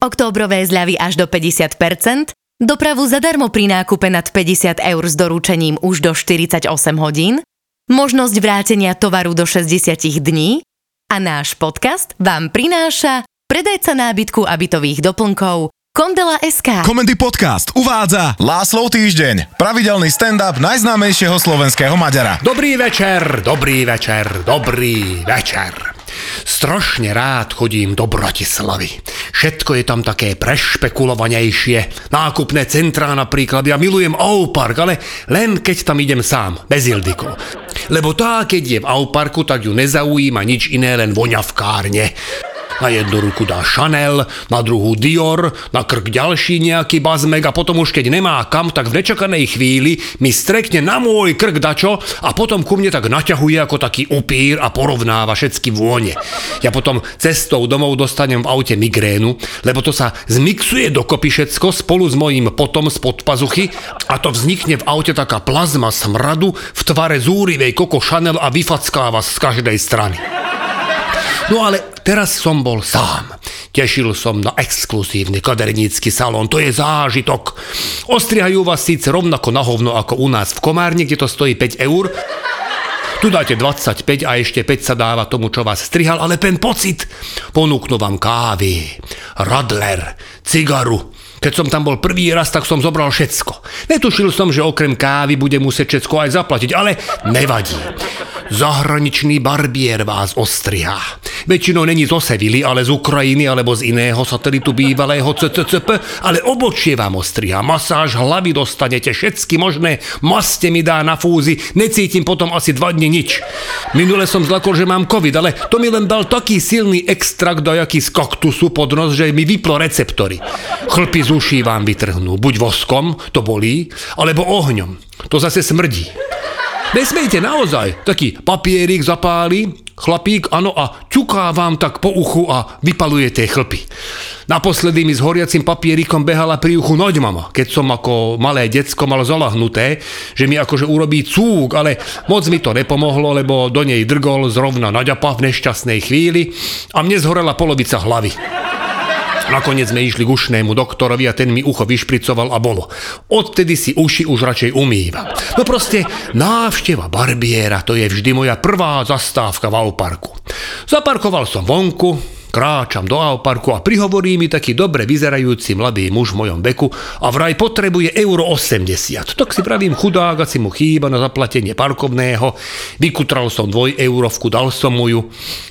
Októbrové zľavy až do 50%, dopravu zadarmo pri nákupe nad 50 eur s doručením už do 48 hodín, možnosť vrátenia tovaru do 60 dní a náš podcast vám prináša predajca nábytku a bytových doplnkov Kondela.sk. Komendy podcast uvádza Láslov Týždeň, pravidelný stand-up najznámejšieho slovenského Maďara. Dobrý večer, dobrý večer, dobrý večer. Strašne rád chodím do Bratislavy. Všetko je tam také prešpekulovanejšie. Nákupné centrá napríklad. Ja milujem Aupark, ale len keď tam idem sám, bez Ildiko. Lebo tá, keď je v Auparku, tak ju nezaujíma nič iné, len voňavkárne. Na jednu ruku dá Chanel, na druhú Dior, na krk ďalší nejaký bazmek a potom už keď nemá kam, tak v nečakanej chvíli mi strekne na môj krk dačo a potom ku mne tak naťahuje ako taký upír a porovnáva všetky vône. Ja potom cestou domov dostanem v aute migrénu, lebo to sa zmixuje dokopy všetko spolu s mojím potom spod pazuchy a to vznikne v aute taká plazma smradu v tvare zúrivej Coco Chanel a vyfackáva z každej strany. No ale teraz som bol sám. Tešil som na exkluzívny kadernícky salón, to je zážitok. Ostrihajú vás síce rovnako na hovno ako u nás v Komárne, kde to stojí 5 eur. Tu dáte 25 a ešte 5 sa dáva tomu, čo vás strihal, ale ten pocit. Ponúknu vám kávy, radler, cigaru. Keď som tam bol prvý raz, tak som zobral všetko. Netušil som, že okrem kávy bude musieť všetko aj zaplatiť, ale nevadí. Zahraničný barbier vás ostrihá. Väčšinou není zo Sevily, ale z Ukrajiny alebo z iného satelitu bývalého CCCP, ale obočie vám ostrihá. Masáž hlavy dostanete, všetky možné, maste mi dá na fúzi, necítim potom asi 2 dni nič. Minule som zlakol, že mám covid, ale to mi len dal taký silný extrakt dajaký z kaktusu pod nos, že mi vyplo receptory. Chlpy z uší vám vytrhnú, buď voskom, to bolí, alebo ohňom, to zase smrdí. Nesmejte naozaj, taký papierik zapáli, chlapík, áno, a ťuká vám tak po uchu a vypaluje tie chlpy. Naposledy mi s horiacim papierikom behala pri uchu noď mama, keď som ako malé decko mal zalahnuté, že mi akože urobí cúk, ale moc mi to nepomohlo, lebo do nej drgol zrovna naďapa v nešťastnej chvíli a mne zhorela polovica hlavy. Nakoniec sme išli k ušnému doktorovi a ten mi ucho vyšpricoval a bolo. Odtedy si uši už radšej umývam. No proste návšteva barbiera, to je vždy moja prvá zastávka v Auparku. Zaparkoval som vonku, kráčam do Auparku a prihovorí mi taký dobre vyzerajúci mladý muž v mojom veku a vraj potrebuje €80. Tak si pravím, chudák, asi mu chýba na zaplatenie parkovného. Vykutral som 2-eurovku, dal som mu ju.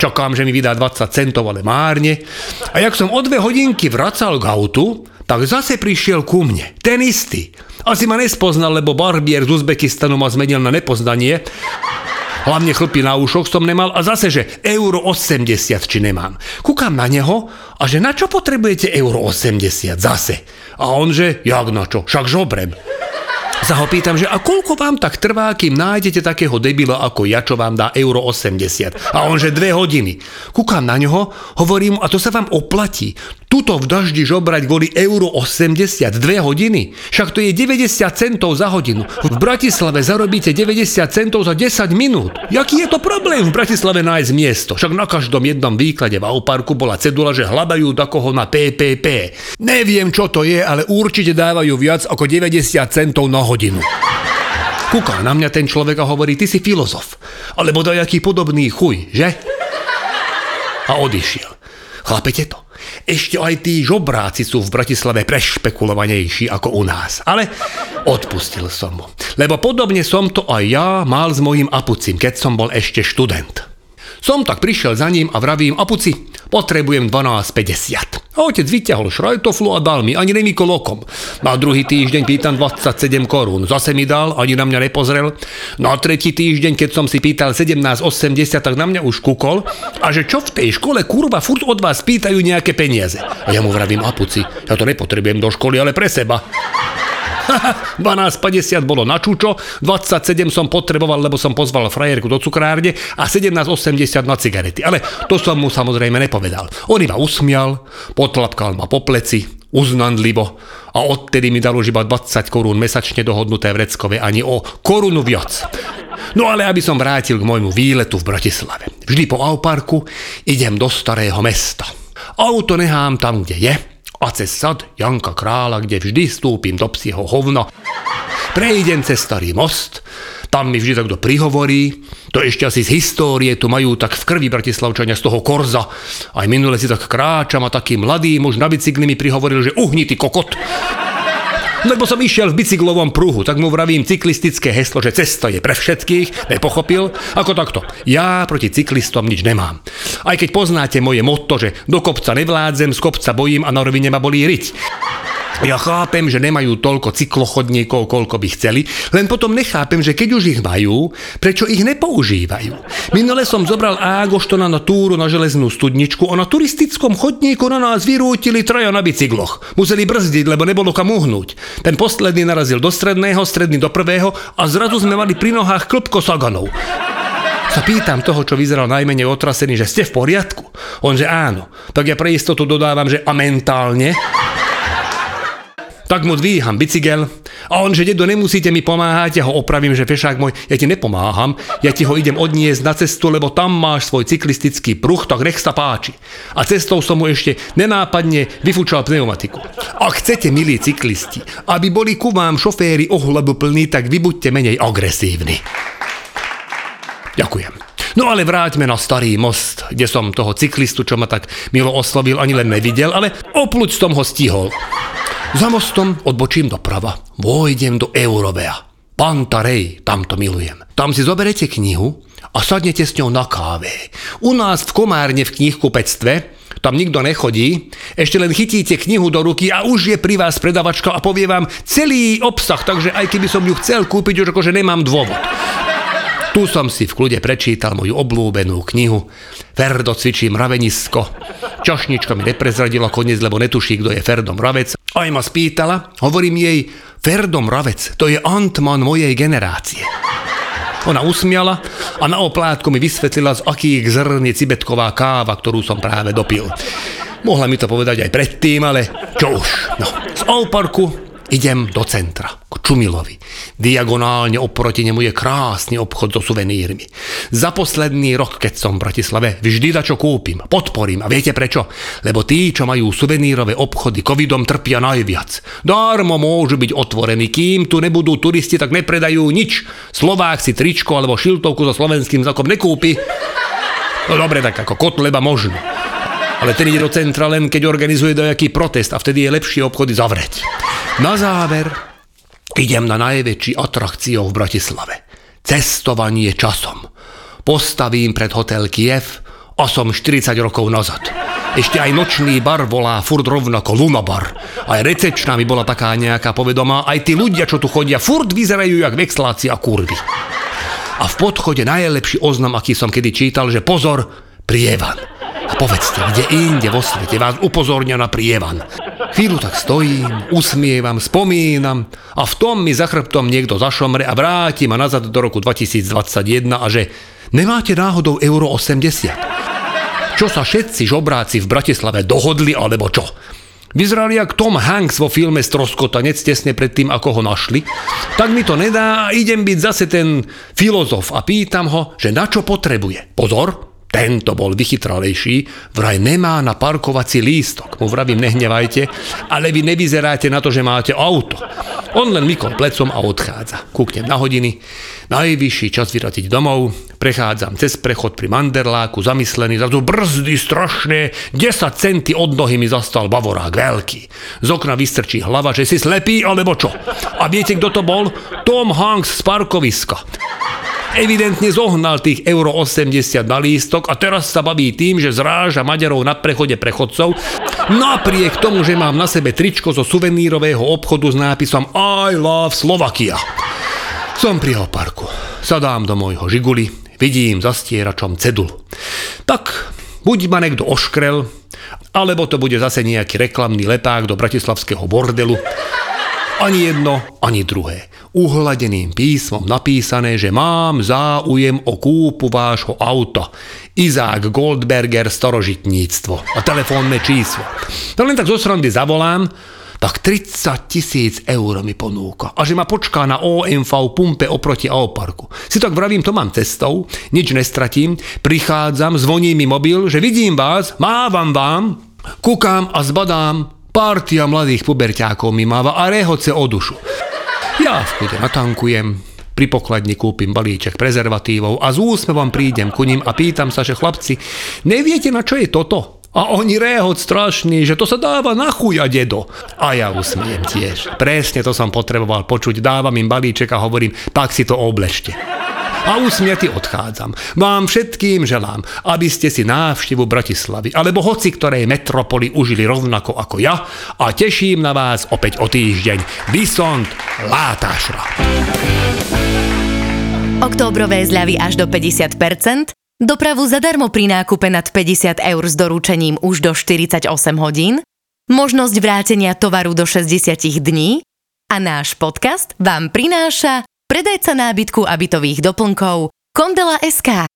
Čakám, že mi vydá 20 centov, ale márne. A jak som o 2 hodinky vracal k autu, tak zase prišiel ku mne. Ten istý. Asi ma nespoznal, lebo barbier z Uzbekistanu ma zmenil na nepoznanie. Hlavne chlpy na ušoch som nemal a zase, že €80 či nemám. Kúkam na neho a že na čo potrebujete €80 zase? A on že, jak na čo, však žobrem. Sa ho pýtam, že a koľko vám tak trvá, kým nájdete takého debila ako ja, čo vám dá €80? A on že 2 hodiny. Kúkam na neho, hovorím, a to sa vám oplatí. Tuto v daždi žobrať kvôli €80, 2 hodiny. Však to je 90 centov za hodinu. V Bratislave zarobíte 90 centov za 10 minút. Jaký je to problém v Bratislave nájsť miesto? Však na každom jednom výklade v Auparku bola cedula, že hľadajú takoho na PPP. Neviem, čo to je, ale určite dávajú viac ako 90 centov na hodinu. Kúká na mňa ten človek a hovorí, ty si filozof, alebo dajaký podobný chuj, že? A odišiel. Chápete to? Ešte aj tí žobráci sú v Bratislave prešpekulovanejší ako u nás. Ale odpustil som mu. Lebo podobne som to aj ja mal s mojím apucím, keď som bol ešte študent. Som tak prišiel za ním a vravím, apuci, potrebujem 12,50. A otec vyťahol šrajtoflu a dal mi, ani nemi kolokom. Na druhý týždeň pýtam 27 korún. Zase mi dal, ani na mňa nepozrel. Na tretí týždeň, keď som si pýtal 17,80, tak na mňa už kukol. A že čo v tej škole, kurva, furt od vás pýtajú nejaké peniaze. A ja mu vravím, apuci, ja to nepotrebujem do školy, ale pre seba. 12,50 bolo na čučo, 27 som potreboval, lebo som pozval frajerku do cukrárne a 17,80 na cigarety. Ale to som mu samozrejme nepovedal. On iba usmial, potlapkal ma po pleci, uznanlivo a odtedy mi dal už iba 20 korún mesačne dohodnuté v Reckove, ani o korunu viac. No ale aby som vrátil k môjmu výletu v Bratislave. Vždy po Auparku idem do starého mesta. Auto nechám tam, kde je. a cez sad Janka Krála, kde vždy stúpim do psieho hovna. Prejdem cez starý most, tam mi vždy takto prihovorí, to ešte asi z histórie, to majú tak v krvi Bratislavčania z toho korza. Aj minule si tak kráčam a taký mladý muž na bicykli mi prihovoril, že uhni ty kokot. Lebo som išiel v bicyklovom pruhu, tak mu vravím cyklistické heslo, že cesta je pre všetkých, nepochopil. Ako takto, ja proti cyklistom nič nemám. Aj keď poznáte moje motto, že do kopca nevládzem, z kopca bojím a na rovine ma bolí riť. Ja chápem, že nemajú toľko cyklochodníkov, koľko by chceli, len potom nechápem, že keď už ich majú, prečo ich nepoužívajú. Minule som zobral Ágoštona na túru na železnú studničku a na turistickom chodníku na nás vyrútili traja na bicykloch. Museli brzdiť, lebo nebolo kam uhnúť. Ten posledný narazil do stredného, stredný do prvého a zrazu sme mali pri nohách klopko saganov. Sa pýtam toho, čo vyzeral najmenej otrasený, že ste v poriadku? On, že áno. Tak ja pre istotu dodávam, že a mentálne? Tak mu dvíham bicykel a on, že dedo, nemusíte mi pomáhať, ja ho opravím, že fešák môj, ja ti nepomáham, ja ti ho idem odniesť na cestu, lebo tam máš svoj cyklistický pruh, tak nech sa páči. A cestou som mu ešte nenápadne vyfúčal pneumatiku. Ak chcete, milí cyklisti, aby boli ku vám šoféry ohľaduplní, tak vy buďte menej agresívni. Ďakujem. No ale vráťme na starý most, kde som toho cyklistu, čo ma tak milo oslovil, ani len nevidel, ale opľuť som ho stihol. Za mostom odbočím doprava, vôjdem do Eurovea. Pantarej, tam to milujem. Tam si zoberete knihu a sadnete s ňou na káve. U nás v Komárne v knihkupectve, tam nikto nechodí, ešte len chytíte knihu do ruky a už je pri vás predavačka a povie vám celý obsah, takže aj keby som ju chcel kúpiť, už akože nemám dôvod. Tu som si v kľude prečítal moju obľúbenú knihu Ferdo Mravenisko. Čašnička mi neprezradila koniec, lebo netuší, kto je Ferdo Mravec. Aj ma spýtala, hovorím jej, Ferdo Mravec, to je Antman mojej generácie. Ona usmiala a na oplátku mi vysvetlila, z akých zrn je cibetková káva, ktorú som práve dopil. Mohla mi to povedať aj predtým, ale čo už. No, z Auparku idem do centra, k Čumilovi. Diagonálne oproti nemu je krásny obchod so suvenírmi. Za posledný rok, keď som v Bratislave, vždy dačo kúpim, podporím. A viete prečo? Lebo tí, čo majú suvenírové obchody, covidom trpia najviac. Darmo môžu byť otvorení. Kým tu nebudú turisti, tak nepredajú nič. Slovák si tričko alebo šiltovku so slovenským znakom nekúpi. No dobre, tak ako kotleba možno. Ale ten ide do centra len, keď organizuje dojaký protest a vtedy je lepšie obchody zavrieť. Na záver idem na najväčší atrakciou v Bratislave. Cestovanie časom. Postavím pred hotel Kiev a som 40 rokov nazad. Ešte aj nočný bar volá furt rovnako Luna bar. Aj recepčná mi bola taká nejaká povedomá. Aj tí ľudia, čo tu chodia, furt vyzerajú jak vexláci a kurvy. A v podchode najlepší oznam, aký som kedy čítal, že pozor, prievan. A povedzte, kde inde vo svete vás upozornia na prievan. Chvíľu tak stojím, usmievam, spomínam a v tom mi za chrbtom niekto zašomre a vráti ma nazad do roku 2021 a že nemáte náhodou euro 80? Čo sa všetci žobráci v Bratislave dohodli alebo čo? Vyzerali jak Tom Hanks vo filme Stroskota, tesne pred tým, ako ho našli. Tak mi to nedá a idem byť zase ten filozof a pýtam ho, že na čo potrebuje. Pozor! Tento bol vychytralejší, vraj nemá na parkovací lístok. Mu vravím, nehnevajte, ale vy nevyzeráte na to, že máte auto. On len mykol plecom a odchádza. Kúknem na hodiny, najvyšší čas vyratiť domov, prechádzam cez prechod pri Manderláku, zamyslený, zrazu brzdy strašné, 10 centy od nohy mi zastal bavorák veľký. Z okna vystrčí hlava, že si slepý, alebo čo? A viete, kto to bol? Tom Hanks z parkoviska. Evidentne zohnal tých euro 80 na lístok a teraz sa baví tým, že zráža Maďarov na prechode prechodcov. Napriek tomu, že mám na sebe tričko zo suvenírového obchodu s nápisom I love Slovakia. Som pri Auparku. Sadám do môjho Žiguli, vidím za stieračom cedulu. Tak, buď ma niekto oškrel, alebo to bude zase nejaký reklamný leták do bratislavského bordelu. Ani jedno, ani druhé. Uhladeným písmom napísané, že mám záujem o kúpu vášho auta. Izák Goldberger, starožitníctvo. A telefónne číslo. Tak len tak zo srandy zavolám, tak 30 000 eur mi ponúka. A že ma počká na OMV pumpe oproti Auparku. Si tak vravím, to mám cestou, nič nestratím, prichádzam, zvoní mi mobil, že vidím vás, mávam vám, kúkam a zbadám Partia mladých puberťákov mi máva a rehoce o dušu. Ja v chude natankujem, pri pokladni kúpim balíček prezervatívov a z úsmevom prídem ku ním a pýtam sa, že chlapci, neviete, na čo je toto? A oni rehoc strašný, že to sa dáva na chuj a dedo. A ja usmiem tiež. Presne to som potreboval počuť. Dávam im balíček a hovorím, tak si to oblečte. A usmiatý odchádzam. Vám všetkým želám, aby ste si návštevu Bratislavy alebo hoci ktorej metropoli užili rovnako ako ja a teším na vás opäť o týždeň. Visont látašra. Októbrové zľavy až do 50%, dopravu zadarmo pri nákupe nad 50 eur s doručením už do 48 hodín, možnosť vrátenia tovaru do 60 dní a náš podcast vám prináša predajca nábytku a bytových doplnkov Kondela.sk.